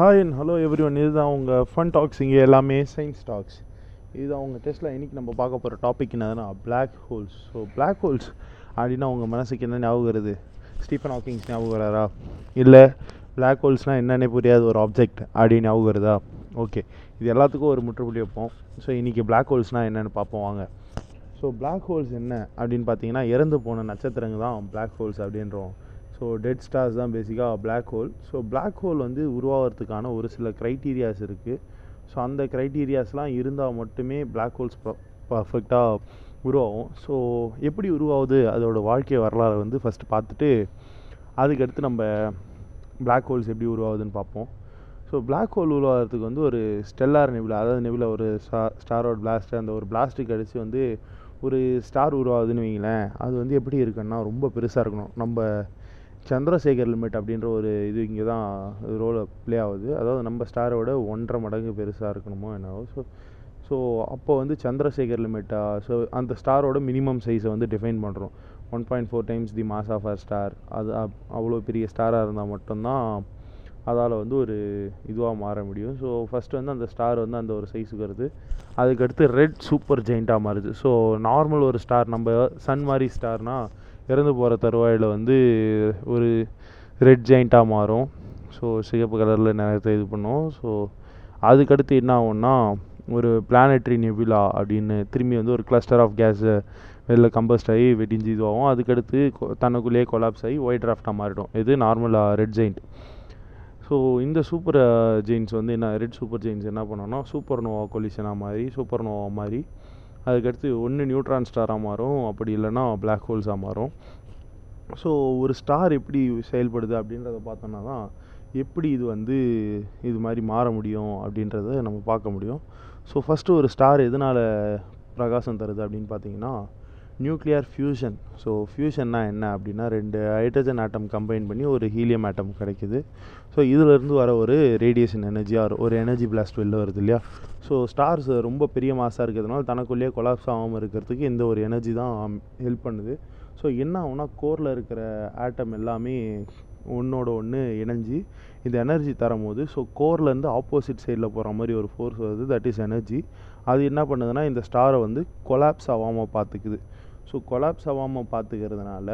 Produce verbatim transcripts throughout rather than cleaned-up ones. Hi and hello everyone. இதுதான் அவங்க fun tax, இங்கே எல்லாமே சயின்ஸ் டாக்ஸ். இது அவங்க டெஸ்ட்டில் இன்றைக்கி நம்ம பார்க்க போகிற டாபிக் என்னதுன்னா black holes. So black holes அப்படின்னா அவங்க மனசுக்கு என்ன ஞாபகம் வருது? ஸ்டீஃபன் ஹாக்கிங்ஸ் ஞாபகம் வராரா? இல்லை பிளாக் ஹோல்ஸ்னால் என்னென்னே புரியாது ஒரு ஆப்ஜெக்ட் அப்படின்னு ஞாபகம் வருதா? ஓகே, இது எல்லாத்துக்கும் ஒரு முற்றுப்புள்ளி வைப்போம். ஸோ இன்றைக்கி பிளாக் ஹோல்ஸ்னால் என்னென்னு பார்ப்போம் வாங்க. ஸோ பிளாக் ஹோல்ஸ் என்ன அப்படின்னு பார்த்தீங்கன்னா, இறந்து போன நட்சத்திரங்கள் தான் பிளாக் ஹோல்ஸ் அப்படின்றோம். ஸோ டெட் ஸ்டார்ஸ் தான் பேசிக்காக black hole. So black hole வந்து உருவாகிறதுக்கான ஒரு சில க்ரைட்டீரியாஸ் இருக்குது. ஸோ அந்த க்ரைட்டீரியாஸ்லாம் இருந்தால் மட்டுமே பிளாக் ஹோல்ஸ் ப பர்ஃபெக்டாக உருவாகும். ஸோ எப்படி உருவாகுது அதோடய வாழ்க்கை வரலாறு வந்து ஃபஸ்ட்டு பார்த்துட்டு அதுக்கடுத்து நம்ம பிளாக் ஹோல்ஸ் எப்படி உருவாகுதுன்னு பார்ப்போம். ஸோ பிளாக் ஹோல் உருவாகிறதுக்கு வந்து ஒரு ஸ்டெல்லார் நெபுலா, அதாவது நெபுலா ஒரு ஸ்டா ஸ்டாரோட பிளாஸ்ட், அந்த ஒரு பிளாஸ்ட்டுக்கு அடித்து வந்து ஒரு ஸ்டார் உருவாகுதுன்னு வைங்களேன். அது வந்து எப்படி இருக்குன்னா ரொம்ப பெருசாக இருக்கணும். நம்ம சந்திரசேகர் லிமிட் அப்படின்ற ஒரு இது இங்கே தான் ரோலை ப்ளே ஆகுது. அதாவது நம்ம ஸ்டாரோட ஒன்றரை மடங்கு பெருசாக இருக்கணுமோ என்னவோ. ஸோ ஸோ அப்போ வந்து சந்திரசேகர் லிமிட்டாக ஸோ அந்த ஸ்டாரோட மினிமம் சைஸை வந்து டிஃபைன் பண்ணுறோம். One point four times the mass of our star. அது அவ்வளோ பெரிய ஸ்டாராக இருந்தால் மட்டும்தான் அதால் வந்து ஒரு இதுவாக மாற முடியும். ஸோ ஃபஸ்ட்டு வந்து அந்த ஸ்டார் வந்து அந்த ஒரு சைஸுக்கு வருது. அதுக்கடுத்து ரெட் சூப்பர் ஜெயிண்ட்டாக மாறுது. ஸோ நார்மல் ஒரு ஸ்டார், நம்ம சன் மாதிரி ஸ்டார்னால் இறந்து போகிற தருவாயில் வந்து ஒரு ரெட் ஜெயிண்ட்டாக மாறும். ஸோ சிகப்பு கலரில் நிறைய இது பண்ணும். ஸோ அதுக்கடுத்து என்ன ஆகும்னா ஒரு பிளானட்ரி நெபுலா அப்படின்னு திரும்பி வந்து ஒரு கிளஸ்டர் ஆஃப் கேஸு வெளில கம்பஸ்ட் ஆகி வெட்டிஞ்சு இதுவாகும். அதுக்கடுத்து தனக்குள்ளேயே கொலாப்ஸ் ஆகி ஒயிட் ராஃப்டாக மாறிடும். இது நார்மலாக ரெட் ஜெயிண்ட். ஸோ இந்த சூப்பர் ஜெயின்ஸ் வந்து என்ன, ரெட் சூப்பர் ஜெயின்ஸ் என்ன பண்ணோன்னா சூப்பர்னோவா கொலிஷனாக மாறி சூப்பர்னோவா மாறி அதுக்கடுத்து ஒன்று நியூட்ரான் ஸ்டாராக மாறும், அப்படி இல்லைன்னா பிளாக் ஹோல்ஸாக மாறும். ஸோ ஒரு ஸ்டார் எப்படி செயல்படுது அப்படின்றத பார்த்தோன்னா தான் எப்படி இது வந்து இது மாதிரி மாற முடியும் அப்படின்றத நம்ம பார்க்க முடியும். ஸோ ஃபஸ்ட்டு ஒரு ஸ்டார் எதனால் பிரகாசம் தருது அப்படின்னு பார்த்தீங்கன்னா நியூக்ளியர் ஃபியூஷன். ஸோ ஃபியூஷன்னா என்ன அப்படின்னா ரெண்டு ஹைட்ரஜன் ஆட்டம் கம்பைன் பண்ணி ஒரு ஹீலியம் ஆட்டம் கிடைக்கிது. ஸோ இதிலேருந்து வர ஒரு ரேடியேஷன் எனர்ஜியாக ஒரு எனர்ஜி பிளாஸ்ட் வெளில வருது இல்லையா. ஸோ ஸ்டார்ஸ் ரொம்ப பெரிய மாசாக இருக்கிறதுனால தனக்குள்ளேயே கொலாப்ஸ் ஆகாமல் இருக்கிறதுக்கு இந்த ஒரு எனர்ஜி தான் ஹெல்ப் பண்ணுது. ஸோ என்ன ஆகும்னா கோரில் இருக்கிற ஆட்டம் எல்லாமே ஒன்றோட ஒன்று இணைஞ்சி இந்த எனர்ஜி தரும் போது ஸோ கோர்லேருந்து ஆப்போசிட் சைடில் போகிற மாதிரி ஒரு ஃபோர்ஸ் வருது, தட் இஸ் எனர்ஜி. அது என்ன பண்ணுதுன்னா இந்த ஸ்டாரை வந்து கொலாப்ஸ் ஆகாமல் பார்த்துக்குது. ஸோ கொலாப்ஸ் ஆகாமல் பார்த்துக்கிறதுனால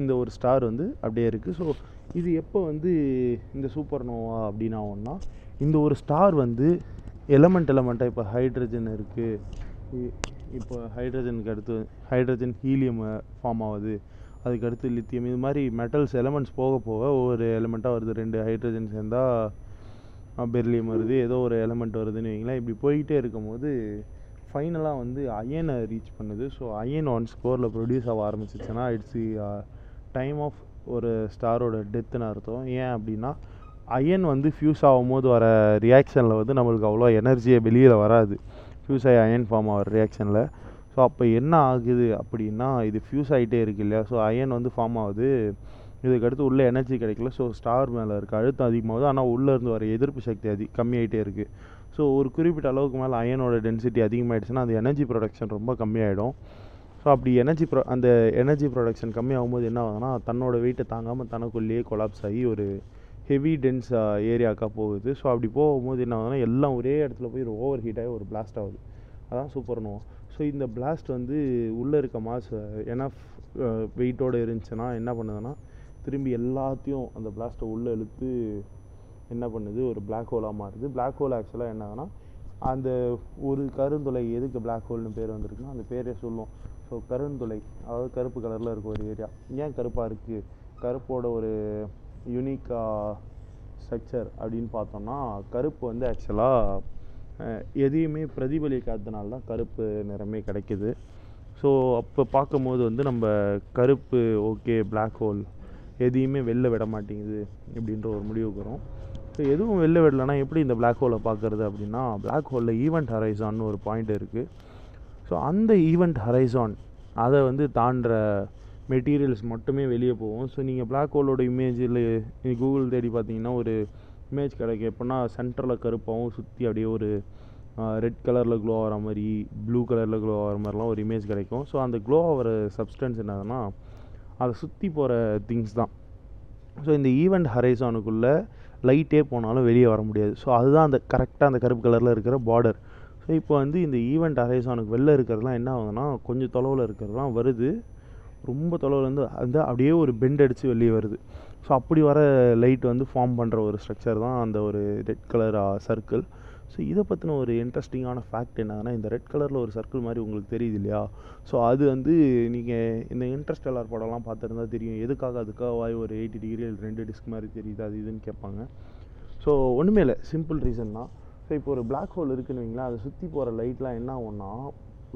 இந்த ஒரு ஸ்டார் வந்து அப்படியே இருக்குது. ஸோ இது எப்போ வந்து இந்த சூப்பர்னோவா அப்படின்னா ஒன்றா இந்த ஒரு ஸ்டார் வந்து எலமெண்ட் எலமெண்ட்டாக இப்போ ஹைட்ரஜன் இருக்குது, இப்போ ஹைட்ரஜனுக்கு அடுத்து ஹைட்ரஜன் ஹீலியம் ஃபார்ம் ஆகுது, அதுக்கடுத்து லித்தியம், இது மாதிரி மெட்டல்ஸ் எலமெண்ட்ஸ் போக போக ஒவ்வொரு எலமெண்ட்டாக வருது. ரெண்டு ஹைட்ரஜன் சேர்ந்தால் பெரிலியம் வருது, ஏதோ ஒரு எலமெண்ட் வருதுன்னு வைங்களேன். இப்படி போய்கிட்டே இருக்கும்போது ஃபைனலாக வந்து அயனை ரீச் பண்ணுது. ஸோ அயன் ஒன் ஸ்கோரில் ப்ரொடியூஸ் ஆக ஆரம்பிச்சிச்சுன்னா இட்ஸ் டைம் ஆஃப் ஒரு ஸ்டாரோட டெத்துன்னு அர்த்தம். ஏன் அப்படின்னா அயன் வந்து ஃப்யூஸ் ஆகும்போது வர ரியாக்ஷனில் வந்து நம்மளுக்கு அவ்வளோ எனர்ஜியை வெளியில் வராது, ஃப்யூஸ் ஆகி அயன் ஃபார்ம் ஆகிற ரியாக்ஷனில். ஸோ அப்போ என்ன ஆகுது அப்படின்னா இது ஃப்யூஸ் ஆகிட்டே இருக்கு இல்லையா. ஸோ அயன் வந்து ஃபார்ம் ஆகுது, இதுக்கடுத்து உள்ளே எனர்ஜி கிடைக்கல. ஸோ ஸ்டார் மேலே இருக்க அழுத்தம் அதிகமாகுது, ஆனால் உள்ளேருந்து வர எதிர்ப்பு சக்தி அதிக கம்மியாகிட்டே இருக்குது. ஸோ ஒரு குறிப்பிட்ட அளவுக்கு மேலே அயனோட டென்சிட்டி அதிகமாகிடுச்சுன்னா அந்த எனர்ஜி ப்ரொடக்ஷன் ரொம்ப கம்மியாகிடும். ஸோ அப்படி எனர்ஜி ப்ரொ அந்த எனர்ஜி ப்ரொடக்ஷன் கம்மியாகும்போது என்ன ஆகுதுன்னா தன்னோட வெயிட்டை தாங்காமல் தனக்குள்ளேயே கொலாப்ஸ் ஆகி ஒரு ஹெவி டென்ஸ் ஏரியாவுக்காக போகுது. ஸோ அப்படி போகும்போது என்ன ஆகுதுன்னா எல்லாம் ஒரே இடத்துல போய் ஓவர் ஹீட் ஆகி ஒரு பிளாஸ்ட் ஆகுது, அதான் சூப்பர்னோவா. ஸோ இந்த பிளாஸ்ட் வந்து உள்ளே இருக்க மாஸ் எனஃப் வெயிட்டோடு இருந்துச்சுன்னா என்ன பண்ணுதுன்னா திரும்பி எல்லாத்தையும் அந்த பிளாஸ்ட்டை உள்ளே இழுத்து என்ன பண்ணுது, ஒரு பிளாக் ஹோலாக மாறுது. பிளாக் ஹோல் ஆக்சுவலாக என்ன ஆகுதுன்னா அந்த ஒரு கருந்துளை, எதுக்கு பிளாக் ஹோல்னு பேர் வந்திருக்குன்னா அந்த பேரே சொல்லும். ஸோ கருந்துளை, அதாவது கருப்பு கலரில் இருக்க ஒரு ஏரியா. ஏன் கருப்பாக இருக்குது, கருப்போட ஒரு யூனிக்காக ஸ்ட்ரக்சர் அப்படின்னு பார்த்தோம்னா கருப்பு வந்து ஆக்சுவலாக எதையுமே பிரதிபலிக்காததுனால தான் கருப்பு நிறமே கிடைக்கிது. ஸோ அப்போ பார்க்கும்போது வந்து நம்ம கருப்பு ஓகே பிளாக் ஹோல் எதையுமே வெளில விட மாட்டேங்குது அப்படின்ற ஒரு முடிவுக்கு வரும். ஸோ எதுவும் வெளில விடலைன்னா எப்படி இந்த பிளாக் ஹோலை பார்க்குறது அப்படின்னா பிளாக் ஹோலில் ஈவெண்ட் ஹரைசான்னு ஒரு பாயிண்ட் இருக்குது. ஸோ அந்த ஈவெண்ட் ஹரைசான் அதை வந்து தாண்டுற மெட்டீரியல்ஸ் மட்டுமே வெளியே போகும். ஸோ நீங்கள் பிளாக் ஹோலோட இமேஜில் கூகுள் தேடி பார்த்தீங்கன்னா ஒரு இமேஜ் கிடைக்கும். எப்படின்னா சென்டரில் கருப்பாகவும் சுற்றி அப்படியே ஒரு ரெட் கலரில் க்ளோ ஆகிற மாதிரி, ப்ளூ கலரில் க்ளோ ஆகிற மாதிரிலாம் ஒரு இமேஜ் கிடைக்கும். ஸோ அந்த க்ளோ ஆகிற சப்ஸ்டன்ஸ் என்னதுன்னா அதை சுற்றி போகிற திங்ஸ் தான். ஸோ இந்த ஈவெண்ட் ஹரைசானுக்குள்ளே லைட்டே போனாலும் வெளியே வர முடியாது. ஸோ அதுதான் அந்த கரெக்டாக அந்த கருப்பு கலரில் இருக்கிற பார்டர். ஸோ இப்போ வந்து இந்த ஈவெண்ட் ஹொரைசானுக்கு வெளில இருக்கிறதுலாம் என்ன ஆகுதுன்னா, கொஞ்சம் தொலைவில் இருக்கிறதுலாம் வருது, ரொம்ப தொலைவுலேருந்து அந்த அப்படியே ஒரு பெண்ட் அடித்து வெளியே வருது. ஸோ அப்படி வர லைட் வந்து ஃபார்ம் பண்ணுற ஒரு ஸ்ட்ரக்சர் தான் அந்த ஒரு ரெட் கலர் சர்க்கிள். ஸோ இதை பற்றின ஒரு இன்ட்ரெஸ்டிங்கான ஃபேக்ட் என்னன்னா, இந்த ரெட் கலரில் ஒரு சர்க்கிள் மாதிரி உங்களுக்கு தெரியுது இல்லையா, ஸோ அது வந்து நீங்கள் இந்த இன்டர்ஸ்டெல்லார் படம்லாம் பார்த்துருந்தா தெரியும், எதுக்காக அதுக்காக ஒரு எயிட்டி டிகிரி ரெண்டு டிஸ்க் மாதிரி தெரியுது அது இதுன்னு கேட்பாங்க. ஸோ ஒன்றுமே இல்லை, சிம்பிள் ரீசன்னா, ஸோ இப்போ ஒரு பிளாக் ஹோல் இருக்குன்னு வைங்களேன், அதை சுற்றி போகிற லைட்லாம் என்ன ஆகும்னா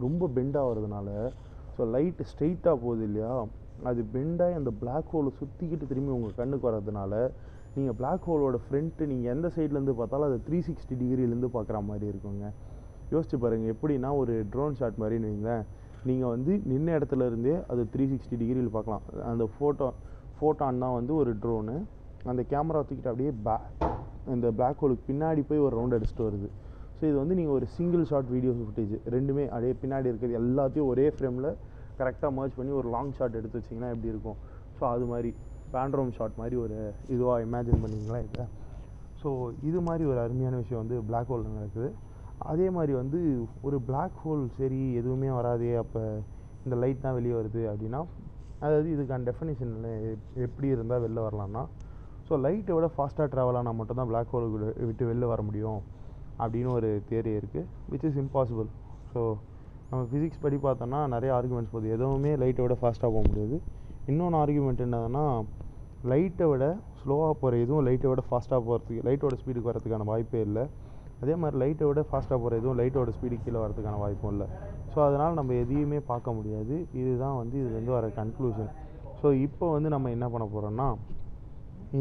ரொம்ப பெண்டாகிறதுனால, ஸோ லைட்டு ஸ்ட்ரெயிட்டாக போகுது இல்லையா, அது பெண்டாகி அந்த பிளாக் ஹோலை சுற்றிக்கிட்டு திரும்பி உங்கள் கண்ணுக்கு வரதுனால நீங்கள் பிளாக் ஹோலோட ஃப்ரண்ட்டு நீங்கள் எந்த சைட்லேருந்து பார்த்தாலும் அது த்ரீ சிக்ஸ்டி டிகிரிலேருந்து பார்க்குற மாதிரி இருக்குங்க. யோசிச்சு பாருங்கள், எப்படின்னா ஒரு ட்ரோன் ஷாட் மாதிரின்னு வைங்களேன், நீங்கள் வந்து நின்ன இடத்துல இருந்தே அது த்ரீ சிக்ஸ்டி டிகிரியில் பார்க்கலாம். அந்த ஃபோட்டோ ஃபோட்டான்னா வந்து ஒரு ட்ரோனு அந்த கேமரா தூக்கிட்டு அப்படியே பே அந்த பிளாக் ஹோலுக்கு பின்னாடி போய் ஒரு ரவுண்ட் அடிச்சுட்டு வருது. ஸோ இது வந்து நீங்கள் ஒரு சிங்கிள் ஷாட் வீடியோ ஃபுட்டேஜ் ரெண்டுமே அப்படியே பின்னாடி இருக்கிறது எல்லாத்தையும் ஒரே ஃப்ரேமில் கரெக்டாக மர்ச் பண்ணி ஒரு லாங் ஷாட் எடுத்து வச்சிங்கன்னா எப்படி இருக்கும். ஸோ அது மாதிரி பேண்ட்ரோம் ஷாட் மாதிரி ஒரு இதுவாக இமேஜின் பண்ணிங்களா இதை. ஸோ இது மாதிரி ஒரு அருமையான விஷயம் வந்து பிளாக் ஹோலில் நடக்குது. அதே மாதிரி வந்து ஒரு பிளாக் ஹோல் சரி எதுவுமே வராதே அப்போ இந்த லைட் தான் வெளியே வருது அப்படின்னா, அதாவது இதுக்கான டெஃபினேஷன் எப்படி இருந்தால் வெளில வரலான்னா, ஸோ லைட்டை விட ஃபாஸ்ட்டாக ட்ராவல் ஆனால் மட்டும்தான் பிளாக் ஹோல் விட்டு வெளில வர முடியும் அப்படின்னு ஒரு தியரி இருக்குது, விச் இஸ் இம்பாசிபிள். ஸோ நம்ம ஃபிசிக்ஸ் படி பார்த்தோன்னா நிறைய ஆர்குமெண்ட்ஸ் போகுது, எதுவுமே லைட்டை விட ஃபாஸ்ட்டாக போக முடியாது. இன்னொன்று ஆர்குமெண்ட் என்னதுன்னா, லைட்டை விட ஸ்லோவாக போகிற எதுவும் லைட்டை விட ஃபாஸ்ட்டாக போகிறதுக்கு லைட்டோட ஸ்பீடுக்கு வரதுக்கான வாய்ப்பே இல்லை. அதே மாதிரி லைட்டை விட ஃபாஸ்ட்டாக போகிற எதுவும் லைட்டோட ஸ்பீடு கீழே வரதுக்கான வாய்ப்பும் இல்லை. ஸோ அதனால் நம்ம எதையுமே பார்க்க முடியாது. இதுதான் வந்து இது வந்து வர கன்க்ளூஷன். ஸோ இப்போ வந்து நம்ம என்ன பண்ண போகிறோன்னா,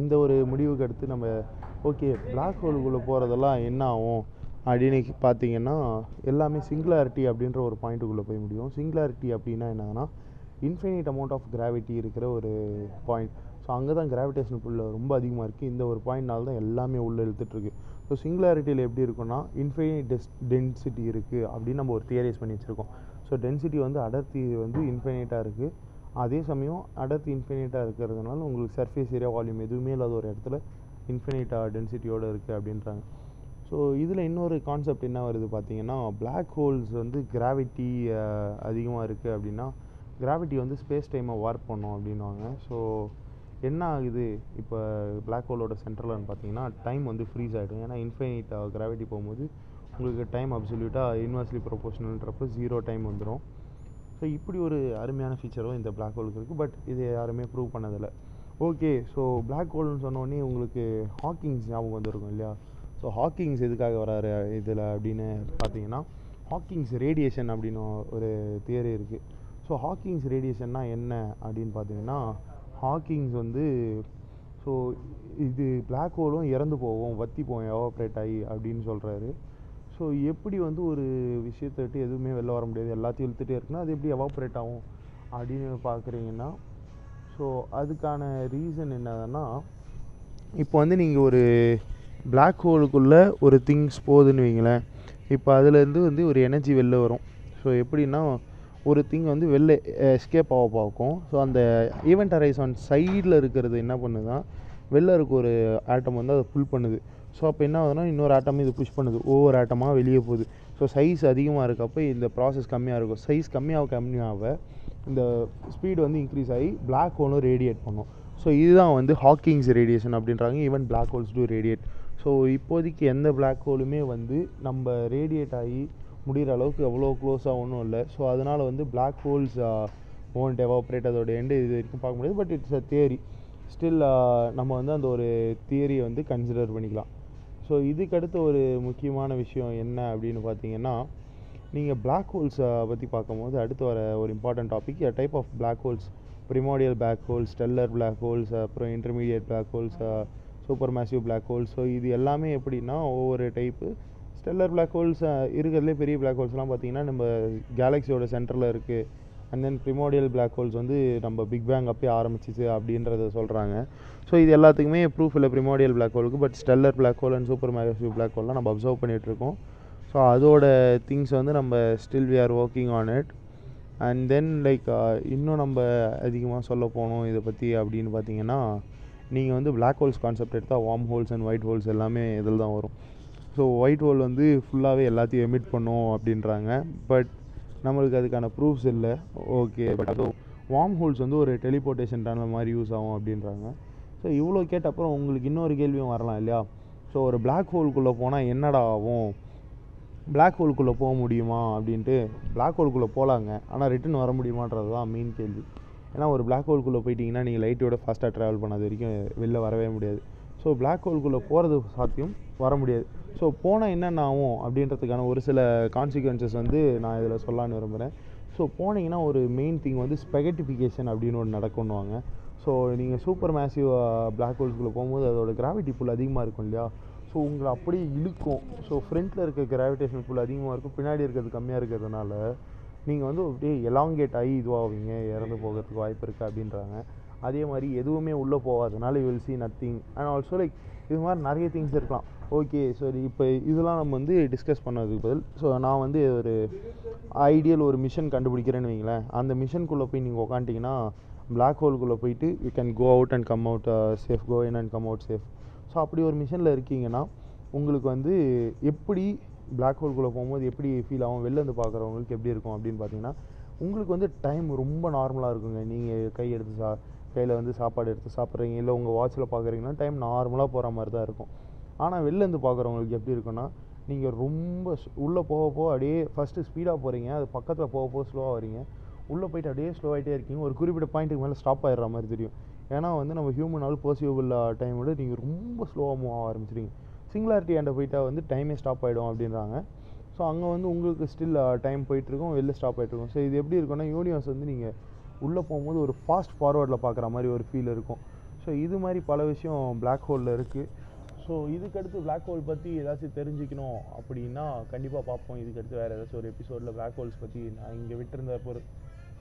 இந்த ஒரு முடிவுக்கு அடுத்து நம்ம ஓகே பிளாக் ஹோலுக்குள்ளே போகிறதெல்லாம் என்ன ஆகும் அப்படின்னு பார்த்திங்கன்னா, எல்லாமே சிங்குலாரிட்டி அப்படின்ற ஒரு பாயிண்ட்டுக்குள்ளே போய் முடியும். சிங்குலாரிட்டி அப்படின்னா என்னன்னா, இன்ஃபினிட் அமௌண்ட் ஆஃப் கிராவிட்டி இருக்கிற ஒரு பாயிண்ட். ஸோ அங்கே தான் கிராவிடேஷன் புல் ரொம்ப அதிகமாக இருக்குது. இந்த ஒரு பாயிண்ட்னால தான் எல்லாமே உள்ளே இழுத்துட்ருக்கு. ஸோ சிங்குலாரிட்டியில் எப்படி இருக்குன்னா, இன்ஃபினிட் டெஸ் டென்சிட்டி இருக்குது அப்படின்னு நம்ம ஒரு தியரைஸ் பண்ணி வச்சுருக்கோம். ஸோ டென்சிட்டி வந்து அடர்த்தி வந்து இன்ஃபினிட்டாக இருக்குது, அதே சமயம் அடர்த்தி இன்ஃபினிட்டாக இருக்கிறதுனால உங்களுக்கு சர்ஃபேஸ் ஏரியா வால்யூம் எதுவுமே இல்லாத ஒரு இடத்துல இன்ஃபினிட்டாக டென்சிட்டியோடு இருக்குது அப்படின்றாங்க. ஸோ இதில் இன்னொரு கான்செப்ட் என்ன வருது பார்த்திங்கன்னா, பிளாக் ஹோல்ஸ் வந்து கிராவிட்டி அதிகமாக இருக்குது அப்படின்னா கிராவிட்டி வந்து ஸ்பேஸ் டைமை வார்ப் பண்ணும் அப்படின்வாங்க. ஸோ என்ன ஆகுது இப்போ பிளாக் ஹோலோட சென்ட்ரலான்னு பார்த்திங்கன்னா டைம் வந்து ஃப்ரீஸ் ஆகிடும். ஏன்னா இன்ஃபினிட்டாக கிராவிட்டி போகும்போது உங்களுக்கு டைம் அப்சல்யூட்டாக இன்வெர்ஸ்லி ப்ரொபோஷனல்ன்றப்போ ஜீரோ டைம் வந்துடும். ஸோ இப்படி ஒரு அருமையான ஃபீச்சரும் இந்த பிளாக் ஹோலுக்கு இருக்குது. பட் இது யாருமே ப்ரூவ் பண்ணதில்லை. ஓகே, ஸோ பிளாக் ஹோல்னு சொன்னோடனே உங்களுக்கு ஹாக்கிங்ஸ் ஞாபகம் வந்துருக்கும் இல்லையா. ஸோ ஹாக்கிங்ஸ் எதுக்காக வராரு இதில் அப்படின்னு பார்த்தீங்கன்னா, ஹாக்கிங்ஸ் ரேடியேஷன் அப்படின்னு ஒரு தியரி இருக்குது. ஸோ ஹாக்கிங்ஸ் ரேடியேஷன்னா என்ன அப்படின்னு பார்த்தீங்கன்னா, ஹாக்கிங்ஸ் வந்து ஸோ இது பிளாக் ஹோலும் இறந்து போவோம் வற்றி போவோம் எவாப்ரேட் ஆகி அப்படின்னு சொல்கிறாரு. ஸோ எப்படி வந்து ஒரு விஷயத்தை விட்டு எதுவுமே வெளில வர முடியாது எல்லாத்தையும் இழுத்துகிட்டே இருக்குன்னா அது எப்படி எவாப்ரேட் ஆகும் அப்படின்னு பார்க்குறீங்கன்னா, ஸோ அதுக்கான ரீசன் என்னதுன்னா, இப்போ வந்து நீங்கள் ஒரு பிளாக் ஹோலுக்குள்ளே ஒரு திங்ஸ் போகுதுன்னு வைங்களேன், இப்போ அதுலேருந்து வந்து ஒரு எனர்ஜி வெளில வரும். ஸோ எப்படின்னா ஒரு திங் வந்து வெளில எஸ்கேப் ஆக பார்க்கும். ஸோ அந்த ஈவெண்ட் ஹொரைசான் சைடில் இருக்கிறது என்ன பண்ணுதுன்னா, வெளில இருக்க ஒரு ஆட்டம் வந்து அதை புல் பண்ணுது. ஸோ அப்போ என்ன ஆகுதுன்னா இன்னொரு ஆட்டமாக இது புஷ் பண்ணுது, ஒவ்வொரு ஆட்டமாக வெளியே போகுது. ஸோ சைஸ் அதிகமாக இருக்கப்போ இந்த ப்ராசஸ் கம்மியாக இருக்கும். சைஸ் கம்மியாக கம்மியாக இந்த ஸ்பீடு வந்து இன்க்ரீஸ் ஆகி பிளாக் ஹோலும் ரேடியேட் பண்ணும். ஸோ இதுதான் வந்து ஹாக்கிங்ஸ் ரேடியேஷன் அப்படின்றாங்க. Even black holes do radiate. So இப்போதைக்கு எந்த பிளாக் ஹோலுமே வந்து நம்ம ரேடியேட் ஆகி முடிகிற அளவுக்கு எவ்வளோ க்ளோஸாக ஒன்றும் இல்லை. ஸோ அதனால் வந்து பிளாக் ஹோல்ஸ் ஓன் டெவாப்ரேட் அதோட எண்டு இது வரைக்கும் பார்க்க முடியாது. But it's a theory still, நம்ம வந்து அந்த ஒரு தியரியை வந்து கன்சிடர் பண்ணிக்கலாம். ஸோ இதுக்கடுத்த ஒரு முக்கியமான விஷயம் என்ன அப்படின்னு பார்த்தீங்கன்னா, நீங்கள் பிளாக் ஹோல்ஸை பற்றி பார்க்கும்போது அடுத்து வர ஒரு important topic type of black holes, primordial black holes, stellar black holes, அப்புறம் intermediate black holes, supermassive black holes. So இது எல்லாமே எப்படின்னா ஒவ்வொரு டைப்பு. ஸ்டெல்லர் பிளாக் ஹோல்ஸ் இருக்கிறதுலே பெரிய பிளாக் ஹோல்ஸ்லாம் பார்த்திங்கன்னா நம்ம கேலக்ஸியோட சென்டரில் இருக்குது. And then primordial black holes வந்து நம்ம பிக் பேங் அப்பயே ஆரம்பிச்சிச்சு அப்படின்றத சொல்கிறாங்க. ஸோ இது எல்லாத்துக்குமே ப்ரூஃப் இல்லை பிரிமோடியல் பிளாக் ஹோலுக்கு. But stellar black hole and supermassive black ஹோல்லாம் நம்ம அப்சர்வ் பண்ணிகிட்ருக்கோம். ஸோ அதோட திங்ஸ் வந்து நம்ம still we are working on it. And then like இன்னும் நம்ம அதிகமாக சொல்ல போகணும் இதை பற்றி அப்படின்னு பார்த்திங்கன்னா, நீங்கள் வந்து black holes கான்செப்ட் எடுத்தால் warm holes and white holes எல்லாமே இதில் தான் வரும். ஸோ ஒயிட் ஹோல் வந்து ஃபுல்லாகவே எல்லாத்தையும் எமிட் பண்ணும் அப்படின்றாங்க. பட் நம்மளுக்கு அதுக்கான ப்ரூஃப்ஸ் இல்லை. ஓகே, பட் அதுவும் வார்ம் ஹோல்ஸ் வந்து ஒரு டெலிபோர்ட்டேஷன் டனல் மாதிரி யூஸ் ஆகும் அப்படின்றாங்க. ஸோ இவ்வளோ கேட்ட அப்புறம் உங்களுக்கு இன்னொரு கேள்வியும் வரலாம் இல்லையா? ஸோ ஒரு பிளாக் ஹோலுக்குள்ளே போனால் என்னடா ஆகும், பிளாக் ஹோலுக்குள்ளே போக முடியுமா அப்படின்ட்டு. பிளாக் ஹோலுக்குள்ளே போகலாங்க, ஆனால் ரிட்டன் வர முடியுமான்றது தான் மெயின் கேள்வி. ஏன்னா ஒரு பிளாக் ஹோலுக்குள்ளே போயிட்டிங்கன்னா நீங்கள் லைட்டோட ஃபாஸ்ட்டாக ட்ராவல் பண்ணாத வரைக்கும் வெளில வரவே முடியாது. ஸோ பிளாக் ஹோலுக்குள்ளே போகிறது சாத்தியம், வர முடியாது. ஸோ போனால் என்னென்ன ஆகும் அப்படின்றதுக்கான ஒரு சில கான்சிக்வன்சஸ் வந்து நான் இதில் சொல்லான்னு விரும்புகிறேன். ஸோ போனீங்கன்னா ஒரு மெயின் திங் வந்து ஸ்பெகட்டிஃபிகேஷன் அப்படின்னு ஒன்று நடக்கும்னுவாங்க. ஸோ நீங்கள் சூப்பர் மேசிவ் பிளாக் ஹோல்ஸ்குள்ளே போகும்போது அதோடய கிராவிட்டி புல் அதிகமாக இருக்கும் இல்லையா? ஸோ உங்களை அப்படியே இழுக்கும். ஸோ ஃப்ரண்ட்டில் இருக்க கிராவிடேஷன் புல் அதிகமாக இருக்கும், பின்னாடி இருக்கிறது கம்மியாக இருக்கிறதுனால நீங்கள் வந்து அப்படியே எலாங்கேட் ஆகி இதுவாகுவீங்க, இறந்து போகிறதுக்கு வாய்ப்பு இருக்குது அப்படின்றாங்க. அதே மாதிரி எதுவுமே உள்ளே போகாதனால you will see nothing and also like இது மாதிரி நிறைய திங்ஸ் இருக்கலாம். ஓகே, ஸோ இப்போ இதெல்லாம் நம்ம வந்து டிஸ்கஸ் பண்ணதுக்கு பதில் ஸோ நான் வந்து ஒரு ஐடியல் ஒரு மிஷன் கண்டுபிடிக்கிறேன்னு வைங்களேன். அந்த மிஷனுக்குள்ளே போய் நீங்கள் உக்காண்டிங்கன்னா பிளாக் ஹோலுக்குள்ளே போயிட்டு you can go out and come out safe, go in and come out safe. So அப்படி ஒரு மிஷனில் இருக்கீங்கன்னா உங்களுக்கு வந்து எப்படி பிளாக் ஹோல்குள்ளே போகும்போது எப்படி ஃபீல் ஆகும், வெளில வந்து பார்க்குறவங்களுக்கு எப்படி இருக்கும் அப்படின்னு பார்த்தீங்கன்னா உங்களுக்கு வந்து டைம் ரொம்ப நார்மலாக இருக்குங்க. நீங்கள் கை எடுத்து சா கையில் வந்து சாப்பாடு எடுத்து சாப்பிட்றீங்க இல்லை உங்கள் வாட்சில் பார்க்குறீங்கன்னா டைம் நார்மலாக போகிற மாதிரி தான் இருக்கும். ஆனால் வெளிலேருந்து பார்க்குறவங்களுக்கு எப்படி இருக்குன்னா நீங்கள் ரொம்ப உள்ளே போக போக அப்படியே ஃபஸ்ட்டு ஸ்பீடாக போகிறீங்க, அது பக்கத்தில் போக போக ஸ்லோவாக வரீங்க, உள்ளே போய்ட்டு அப்படியே ஸ்லோ ஆகிட்டே இருக்கீங்க, ஒரு குறிப்பிட்ட பாயிண்ட்டுக்கு மேலே ஸ்டாப் ஆகிடுற மாதிரி தெரியும். ஏன்னா வந்து நம்ம ஹியூமனால் பர்சிவபிள் டைம் விட நீங்கள் ரொம்ப ஸ்லோவாக மூவ் ஆக ஆரம்பிச்சிடுங்க. சிங்குலாரிட்டி ஆண்ட போயிட்டால் வந்து டைமே ஸ்டாப் ஆகிடும் அப்படின்றாங்க. ஸோ அங்கே வந்து உங்களுக்கு ஸ்டில் டைம் போயிட்டுருக்கும், வெளில ஸ்டாப் ஆகிட்ருக்கும். ஸோ இது எப்படி இருக்குன்னா யூனிவர்ஸ் வந்து நீங்கள் உள்ளே போகும்போது ஒரு ஃபாஸ்ட் ஃபார்வர்டில் பார்க்குற மாதிரி ஒரு ஃபீல் இருக்கும். ஸோ இது மாதிரி பல விஷயம் பிளாக் ஹோலில் இருக்குது. ஸோ இதுக்கடுத்து பிளாக் ஹோல் பற்றி ஏதாச்சும் தெரிஞ்சுக்கணும் அப்படின்னா கண்டிப்பாக பார்ப்போம். இதுக்கடுத்து வேறு ஏதாச்சும் ஒரு எபிசோடில் பிளாக் ஹோல்ஸ் பற்றி நான் இங்கே விட்டுருந்த ஒரு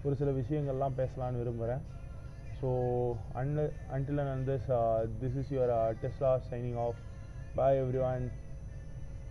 ஒரு சில விஷயங்கள்லாம் பேசலான்னு விரும்புகிறேன். ஸோ அன்ல until and this this is your Tesla signing off. Bye every one.